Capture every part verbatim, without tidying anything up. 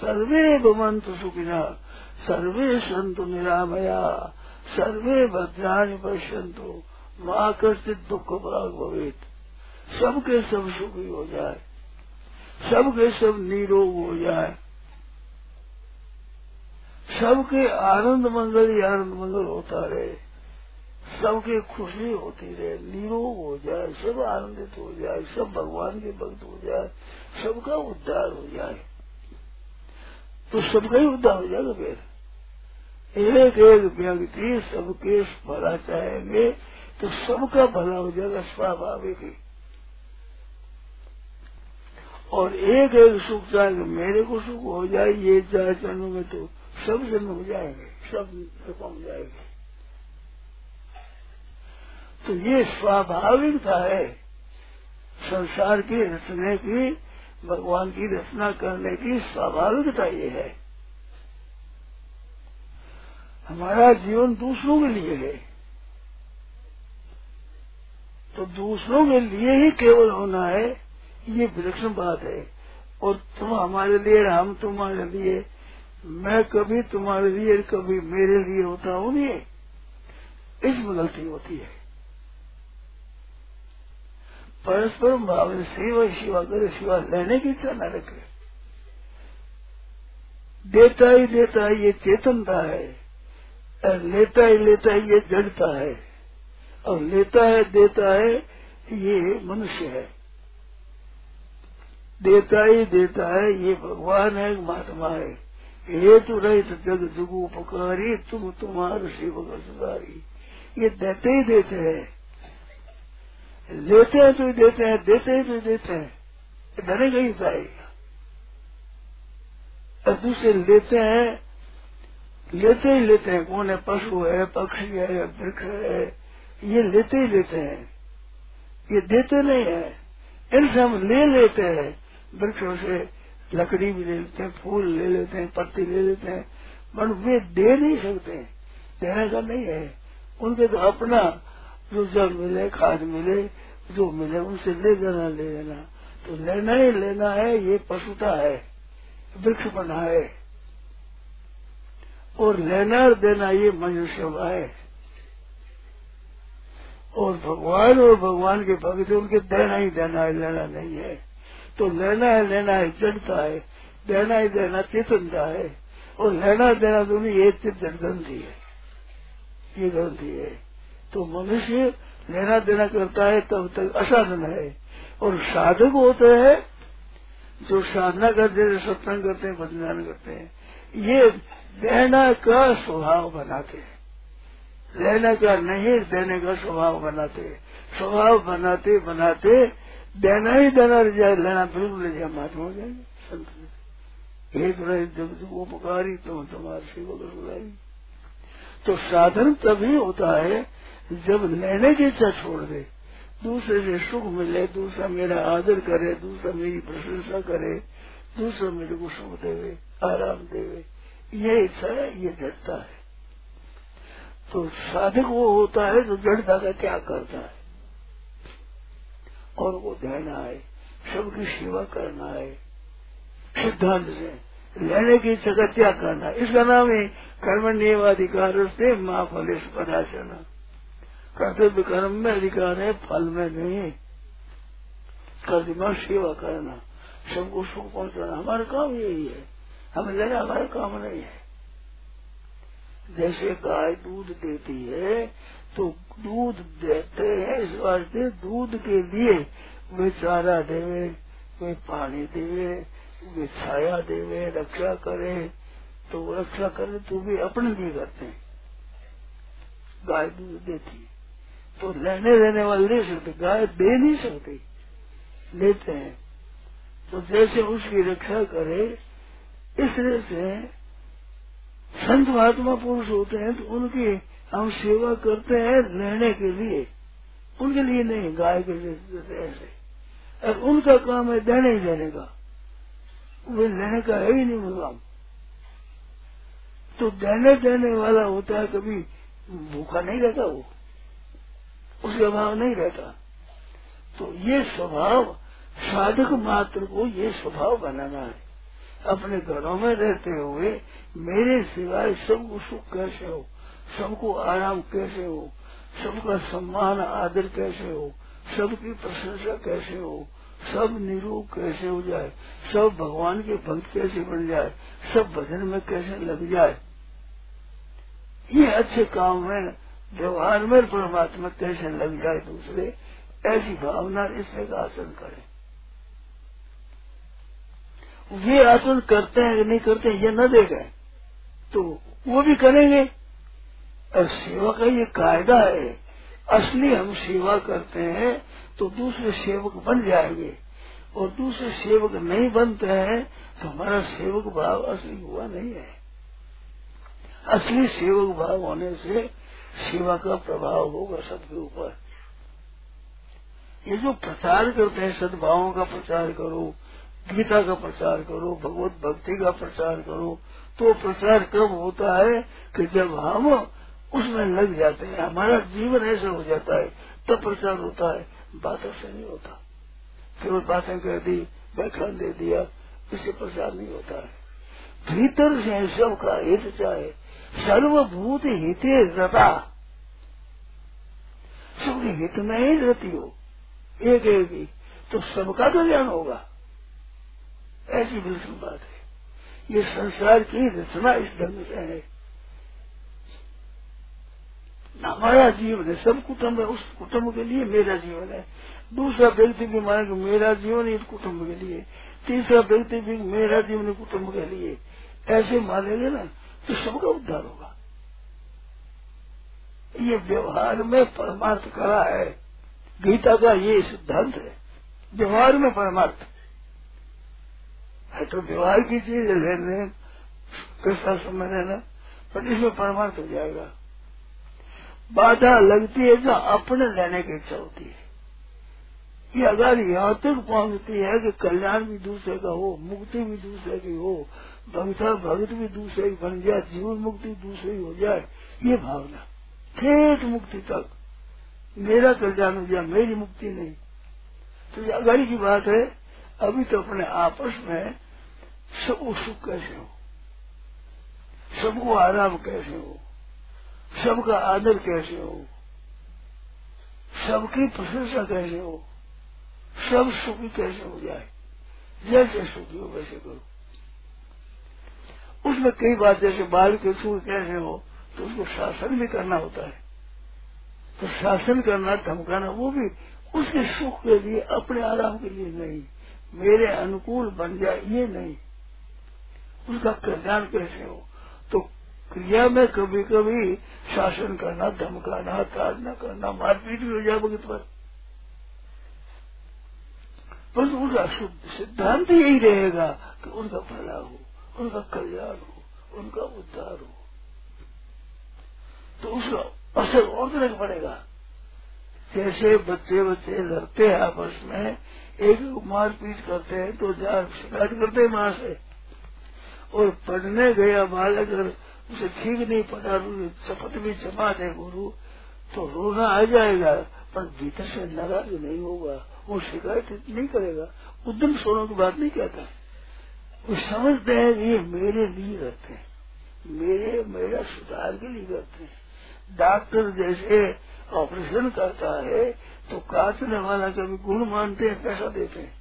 सर्वे भवन्तु सुखिनः, सर्वे सन्तु निरामयाः, सर्वे भद्राणि पश्यन्तु, मां कश्चित् दुःखभाग् भवेत्। सबके सब सुखी हो जाए, सबके सब निरोग हो जाए, सबके आनंद मंगल ही आनंद मंगल होता रहे, सबके खुशी होती रहे, निरोग हो जाए, सब आनंदित हो जाए, सब भगवान के भक्त हो जाए, सबका उद्धार हो जाए, तो सबका ही उद्धार हो जाएगा। फिर एक एक व्यक्ति सबके भला चाहेंगे तो सबका भला हो जाएगा स्वाभाविक ही। और एक एक सुख चाहेंगे मेरे को सुख हो जाए, ये चार जन्म में तो सब जन्म हो जाएंगे, सब पहुंच जाएंगे। तो ये स्वाभाविकता है संसार की रचने की, भगवान की रचना करने की स्वाभाविकता ये है। हमारा जीवन दूसरों के लिए है, तो दूसरों के लिए ही केवल होना है, ये विलक्षण बात है। और तुम हमारे लिए, हम तुम्हारे लिए, मैं कभी तुम्हारे लिए कभी मेरे लिए होता हूँ नहीं, इसमें गलती होती है। परस्पर भाव से सेवा सेवा करे, सेवा लेने की इच्छा न रखे। देता ही देता है ये चेतनता है, और लेता ही लेता है ये जड़ता है, और लेता है देता है ये मनुष्य है। देता ही देता है ये भगवान है, महात्मा है। हेतु रहित जग जुगु उपकारी, तुम तुम्हारे सेवक सुधारी। ये देते ही देते हैं, लेते हैं तो देते हैं, देते ही तो देते हैं, धने कहीं जाएगा। और दूसरे लेते हैं, लेते ही लेते हैं, कौन है, पशु है, पक्षी है, वृक्ष है, ये लेते ही लेते हैं, ये देते नहीं है। इनसे हम ले लेते हैं, वृक्षों से लकड़ी भी ले लेते हैं, फूल ले लेते हैं, पत्ती ले लेते हैं, पर वे दे नहीं सकते, देने का नहीं है उनके। तो अपना जो जल मिले, खाद मिले, जो मिले उनसे ले जाना ले लेना, तो लेना ही लेना है, ये पशुता है, वृक्ष बना है। और लेना और देना ये मनुष्य है। और भगवान और भगवान के भक्त उनके देना ही देना है, लेना नहीं है। तो लेना है लेना है जड़ता है, देना ही देना चेतनता है, और लेना देना दोनों ये चित्तंती है, ये ग्रंथि है। तो मनुष्य लेना देना करता है तब तक असाधन है, और साधक होते हैं जो साधना करते हैं, सत्संग करते हैं, भजन करते हैं, ये देना का स्वभाव बनाते हैं। लेना का नहीं, देने का स्वभाव बनाते हैं। स्वभाव बनाते बनाते देना ही देना रह जाए, लेना बिल्कुल रह जाए, महात्मा हो जाएंगे, संत हो जाएंगे। हे तुम्हारे जब तुम उपकारी, तुम तुम्हारे सेवक सुधारी। तो साधन तभी होता है जब लेने की इच्छा छोड़ दे, दूसरे से सुख मिले, दूसरा मेरा आदर करे, दूसरा मेरी प्रशंसा करे, दूसरा मेरे को सुख देवे, आराम देवे, ये इच्छा है, ये जड़ता है। तो साधक वो होता है जो जड़ता का त्याग करता है, और वो देना है, सबकी सेवा करना है, सिद्धांत से लेने की इच्छा का त्याग करना है। इसका नाम है कर्मण्येवाधिकार से मां फलेश पदाचना। कर्तव्य कर्म में अधिकार है, फल में नहीं। कर्तव्य सेवा करना, सबको सुख पहुंचाना, हमारा काम यही है। हमें लेना हमारा काम नहीं है। जैसे गाय दूध देती है तो दूध देते हैं इस वास्ते, दूध के लिए वे चारा देवे, वे पानी देवे, वे छाया देवे, रक्षा करे। तो रक्षा करे तो भी अपने लिए करते हैं। गाय दूध देती है तो लेने देने वाले ले सकते, गाय दे नहीं सकती, लेते हैं। तो जैसे उसकी रक्षा करे, इसलिए से संत महात्मा पुरुष होते हैं तो उनकी हम सेवा करते हैं लेने के लिए, उनके लिए नहीं, गाय के जैसे ऐसे। और उनका काम है देने ही देने का, वे लेने का है ही नहीं वो काम। तो देने देने वाला होता है, कभी भूखा नहीं रहता, वो उसका भाव नहीं रहता। तो ये स्वभाव साधक मात्र को ये स्वभाव बनाना है। अपने घरों में रहते हुए मेरे सिवाय सबको सुख कैसे हो, सबको आराम कैसे हो, सबका सम्मान आदर कैसे हो, सबकी प्रशंसा कैसे हो, सब निरूप कैसे हो जाए, सब भगवान के भक्त कैसे बन जाए, सब भजन में कैसे लग जाए, ये अच्छे काम में व्यवहार में परमात्मा कैसे लग जाए दूसरे, ऐसी भावना इससे का आसन करें। वे आसन करते हैं कि नहीं करते ये न देखें तो वो भी करेंगे। और सेवा का ये कायदा है, असली हम सेवा करते हैं तो दूसरे सेवक बन जाएंगे, और दूसरे सेवक नहीं बनते हैं तो हमारा सेवक भाव असली हुआ नहीं है। असली सेवक भाव होने से सेवा का प्रभाव होगा सबके ऊपर। ये जो प्रचार करते हैं, सद्भावों का प्रचार करो, गीता का प्रचार करो, भगवत भक्ति का प्रचार करो, तो प्रचार कब होता है कि जब हम उसमें लग जाते हैं, हमारा जीवन ऐसा हो जाता है तब प्रचार होता है, बातों से नहीं होता। केवल बातें कह दी, व्याख्यान दे दिया, इससे प्रचार नहीं होता है। भीतर से सबका हित चाहे, सर्वभूत हिते रता, सबके हित में ही रहती हो, एक एक ही तो सबका कल्याण होगा, ऐसी बिल्कुल बात है। ये संसार की रचना इस ढंग से है। हमारा जीवन है, सब कुटुम्ब है, उस कुटुम्ब के लिए मेरा जीवन है। दूसरा व्यक्ति भी मानेगा मेरा जीवन इस कुटुम्ब के लिए, तीसरा व्यक्ति भी मेरा जीवन कुटुम्ब के लिए, ऐसे मानेंगे ना तो सबका उद्धार होगा। ये व्यवहार में परमार्थ कला है, गीता का ये सिद्धांत है। व्यवहार में परमार्थ है तो व्यवहार की चीज लेने कैसा समय रहना, पर इसमें परमार्थ हो जाएगा। बाधा लगती है जो अपने लेने की इच्छा होती है। ये अगर यहाँ तक पहुँचती है कि कल्याण भी दूसरे का हो, मुक्ति भी दूसरे की हो, भक्ता भगत भी दूसरे की बन जाए, जीवन मुक्ति दूसरी हो जाए, ये भावना ठेठ मुक्ति तक, मेरा कल्याण हो जाए, मेरी मुक्ति नहीं, तो ये अगर की बात है। अभी तो अपने आपस में सबको सुख कैसे हो, सबको आराम कैसे हो, सबका आदर कैसे हो, सबकी प्रशंसा कैसे हो, सब सुखी कैसे हो जाए, जैसे सुखी हो वैसे करो। उसमें कई बात, जैसे बाल के सुख कैसे हो तो उसको शासन भी करना होता है, तो शासन करना धमकाना वो भी उसके सुख के लिए, अपने आराम के लिए नहीं, मेरे अनुकूल बन जाए ये नहीं, उसका कल्याण कैसे हो। तो क्रिया में कभी कभी शासन करना, धमकाना, ताड़ना करना, मारपीट भी हो जाए भगत पर, पर उनका सिद्धांत यही रहेगा कि उनका भला हो, उनका कल्याण हो, उनका उद्धार हो, तो उसका असर और तरह पड़ेगा। जैसे बच्चे बच्चे लड़ते हैं आपस में, एक मारपीट करते हैं तो जार शिकायत करते हैं माँ से, और पढ़ने गया बाल अगर उसे ठीक नहीं पढ़ा, शपथ भी जमा दे गुरु, तो रोना आ जाएगा, पर भीतर से नाराज नहीं होगा, वो शिकायत नहीं करेगा, उद्यम सोने की बात नहीं कहता। वो समझते हैं ये मेरे लिए रहते हैं, मेरे मेरा सुधार के लिए करते हैं। डॉक्टर जैसे ऑपरेशन करता है तो काटने वाला कभी गुण मानते हैं, पैसा देते हैं,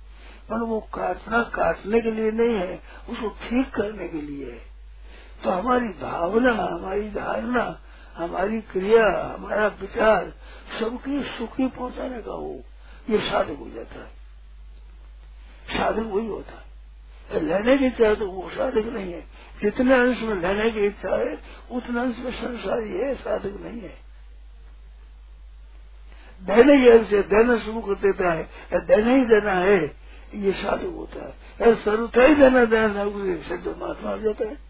पर वो काटना काटने के लिए नहीं है, उसको ठीक करने के लिए है। तो हमारी भावना, हमारी धारणा, हमारी क्रिया, हमारा विचार सबकी सुखी पहुंचाने का हो, ये साधक हो जाता है। साधक वही होता है। लेने की इच्छा तो वो साधक नहीं है, जितने अंश में लेने की इच्छा है उतना अंश में संसारी है, साधक नहीं है। देने के अंश से देना शुरू कर देता है, देना ही देना है, ये साधक होता है। सर्वथा ही देना देना उसे सिद्ध महात्मा हो जाता है।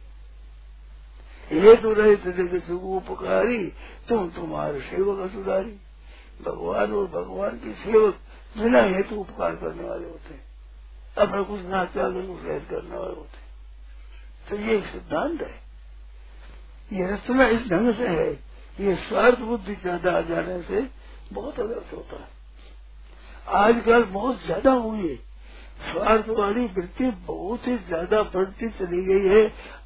ये तो रहे थे सुगु पुकारी तुम तुम्हारे सेवक असुधारी, भगवान और भगवान के सेवक बिना हेतु उपकार करने वाले होते हैं, अपना कुछ ना चाहकर कुछ हेल्प करने वाले होते हैं। तो ये सिद्धांत है, ये रचना इस ढंग से है। ये स्वार्थ बुद्धि ज्यादा आ जाने से बहुत अनर्थ होता है। आजकल बहुत ज्यादा हुई है, स्वार्थवाणी वृत्ति बहुत ही ज्यादा बढ़ती चली गई है,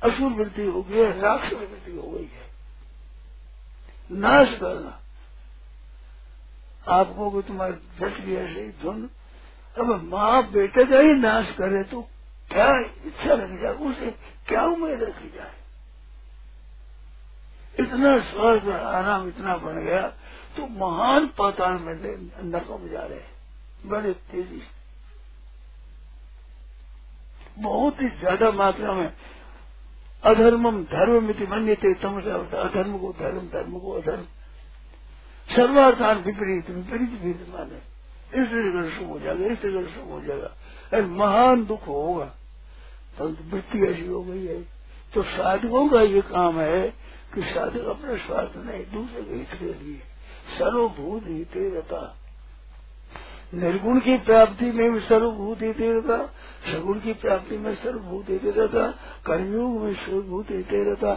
असुर वृत्ति हो गई है, राक्षस वृत्ति हो गई है। नाश करना आपको को तुम्हारे जस भी ऐसे ही धुन। अब माँ बेटे का ही नाश करे तो क्या इच्छा रखी जाए, उसे क्या उम्मीद रखी जाए। इतना स्वर्ग और आराम इतना बन गया तो महान पाताल में नरकों में जा रहे हैं बड़े तेजी से, बहुत ही ज्यादा मात्रा में। अधर्मम धर्ममिति मन्यते तमसा, अधर्म को धर्म, धर्म को अधर्म, सर्वार्थान विपरीत, विपरीत भी माने। इस जगह शुभ हो जाएगा, इस जगह शुभ हो जाएगा, महान दुख होगा। परंतु वृत्ति ऐसी हो गई है तो साधकों का ये काम है कि साधक अपने स्वार्थ नहीं, दूसरे के हित के लिए सर्वभूत हितेरता। निर्गुण की प्राप्ति में भी सर्वभूत हितेरता, सगुण की प्राप्ति में सर्वभूत हितेरता, कर्मयोग में सर्वभूत हितेरता,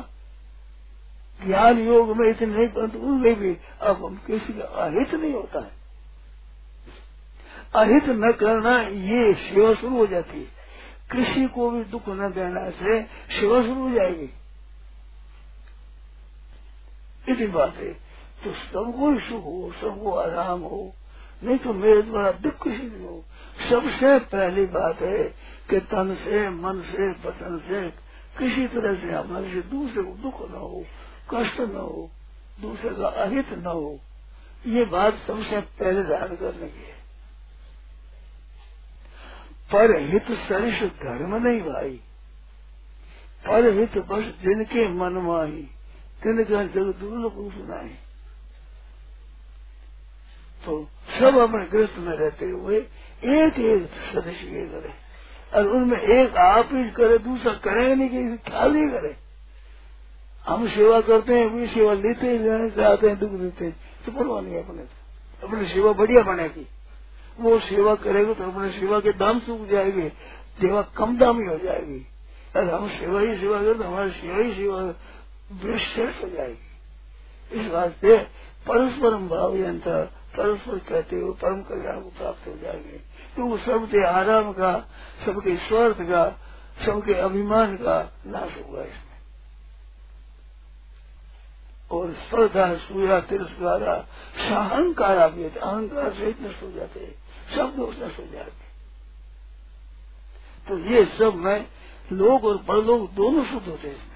ज्ञान योग में इतने नहीं परंतु उनमें भी अब हम किसी का अहित नहीं होता है। अहित न करना ये सेवा शुरू हो जाती है। किसी को भी दुख न देना से सेवा शुरू हो जाएगी। इतनी बात है तो सबको सुख हो, सबको आराम हो, नहीं तो मेरे द्वारा दुख किसी नहीं हो। सबसे पहली बात है कि तन से, मन से, वचन से किसी तरह से हमारे से दूसरे को दुख न हो, कष्ट न हो, दूसरे का अहित न हो। ये बात सबसे पहले ध्यान करने की है। पर हित सरिष धर्म नहीं भाई, पर हित बस जिनके मन माही, तिनका जग दुर्लभ सुनाई। तो सब अपने गृहस्थ में रहते हुए एक एक सदस्य ये करे, और उनमें एक आप ही करे, दूसरा करे नहीं, कि ख्याल ही करे। हम सेवा करते हैं, वे सेवा लेते ही जाने चाहते हैं, दुख देते हैं, तो बनवा नहीं अपने अपनी सेवा बढ़िया बनेगी। वो सेवा करेगा तो अपने सेवा के दाम सूख जाएंगे, सेवा कम दामी हो जाएगी। और हम सेवा ही सेवा करें तो हमारी सेवा ही सेवा विश्रेष्ठ हो जाएगी। इस वास्ते परस्परम भाव यंत्र परस्पर कहते हुए परम कल्याण को प्राप्त हो जाएंगे। तो वो सबके आराम का, सबके स्वार्थ का, सबके अभिमान का नाश होगा इसमें। और स्पर्धा, सूया, तिरस्कारा, अहंकार, आप अहंकार से नष्ट हो जाते हैं, सब दोष नष्ट हो जाते। तो ये सब में लोग और परलोक दोनों शुद्ध होते हैं। इसमें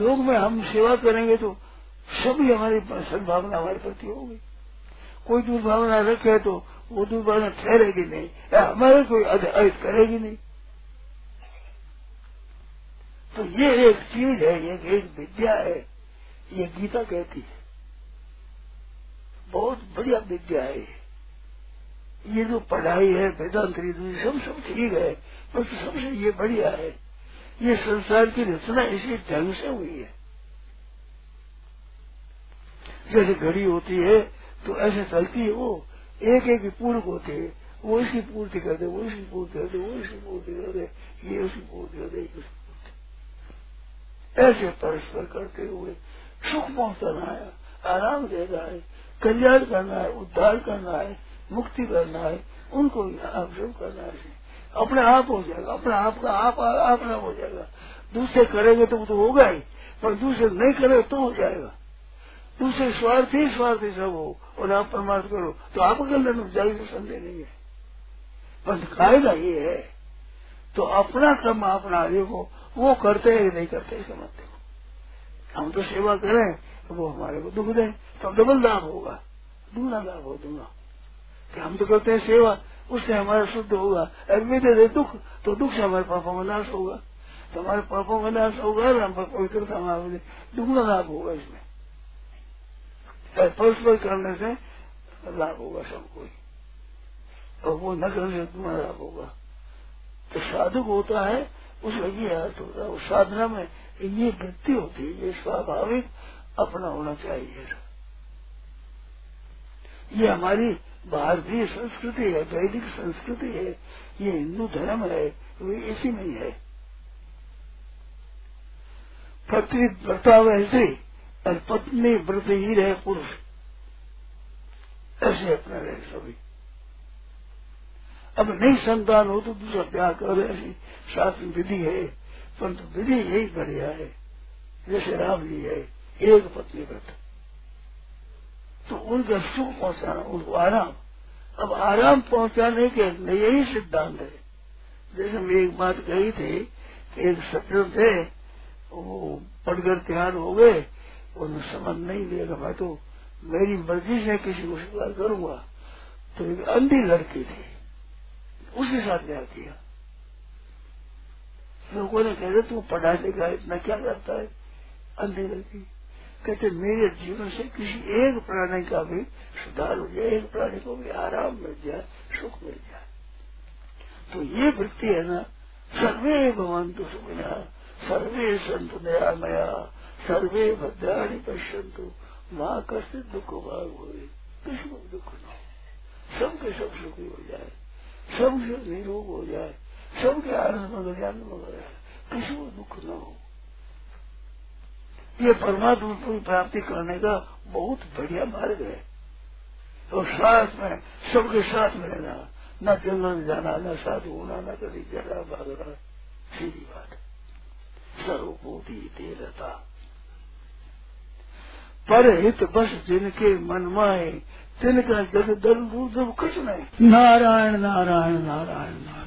लोग में हम सेवा करेंगे तो सभी हमारी सद्भावना हमारे प्रति होगी। कोई दुर्भावना रखे तो वो दुर्भावना ठहरेगी नहीं, या हमारे कोई अहित करेगी नहीं। तो ये एक चीज है, ये एक विद्या है, ये गीता कहती है, बहुत बढ़िया विद्या है। ये जो पढ़ाई है वेदांत सब सब ठीक है, पर तो सबसे ये बढ़िया है। ये संसार की रचना इसी ढंग से हुई है। जैसे घड़ी होती है तो ऐसे चलती है, वो एक एक पूर्व होते है, वो इसकी पूर्ति कर दे, वो इसकी पूर्ति कर दे, वो इसकी पूर्ति कर दे, ये उसकी पूर्ति कर दे। ऐसे परस्पर करते हुए सुख पहुंचाना है, आराम देना है, कल्याण करना है, उद्धार करना है, मुक्ति करना है, उनको ऑब्जर्व करना है। अपने आप हो जाएगा, अपने आप का आप अपना हो जाएगा। दूसरे करेंगे तो वो तो होगा ही, पर दूसरे नहीं करेंगे तो हो जाएगा। दूसरे स्वार्थी स्वार्थी सब हो और आप परमार्थ करो तो आप कल्याण हो जाएगी, संदेह नहीं है। पर कायदा ये है तो अपना कर्म अपना देखो, वो करते हैं नहीं करते हैं समझते हो। हम तो सेवा करें तो वो हमारे को दुख दें तो डबल लाभ होगा, दूना लाभ हो दूना। कि हम तो करते हैं सेवा, उससे हमारा शुद्ध होगा। अगर दुख तो दुख से हमारे पापों का नाश होगा, तो हमारे पापों का नाश होगा और हम पवित्रता हमारे दुगना लाभ होगा। इसमें परस्पर करने से लाभ होगा सबको, और वो न करने से दुगना लाभ होगा। तो साधक होता है उसका ये अर्थ होता है। साधना में ये वृत्ति होती है, ये स्वाभाविक अपना होना चाहिए। ये हमारी भारतीय संस्कृति है, वैदिक संस्कृति है, ये हिंदू धर्म है, वे इसी में ही है। पति व्रता वह स्त्री और पत्नी व्रत ही रहे पुरुष, ऐसे अपना रहे सभी। अब नहीं संतान हो तो दूसरा त्याग कर, ऐसी शास्त्र विधि है, परंतु विधि यही बढ़िया है। जैसे राम जी है एक पत्नी व्रत, तो उनका सुख पहुंचाना, उनको आराम। अब आराम पहुंचाने के लिए यही सिद्धांत है। जैसे मैं एक बात कही थी कि एक सत्संग थे, वो पढ़कर तैयार हो गए, उन्हें समझ नहीं दिया, मैं तो मेरी मर्जी से किसी को स्वीकार करूंगा। तो एक अंधी लड़की थी, उसके साथ ब्याह किया। लोगों ने कहते तू पढ़ा लिखा इतना क्या करता है, अंधी लड़की। कहते मेरे जीवन से किसी एक प्राणी का भी सुधार हो जाए, एक प्राणी को भी आराम मिल जाए, सुख मिल जाए। तो ये वृत्ति है ना, सर्वे भवन्तु सुखिनः, सर्वे सन्तु निरामयाः, सर्वे भद्राणि पश्यन्तु, माँ कश्चित् दुःख भाग् भवेत्। किसी को दुख न हो, सबके सब सुखी हो जाए, सब निरोग हो जाए, सबके आनंद में ज्ञान में हो जाए, किसी को दुख न हो। ये परमात्मा की प्राप्ति करने का बहुत बढ़िया मार्ग है। और साथ में सबके साथ में रहना, न जंगल में जाना, न साधु होना, न कभी जरा भागना, सीधी बात। सर्वभूति तेरता पर हित बस जिनके मन माए, तिनका जगदलू जब कुछ नहीं। नारायण नारायण नारायण नारायण।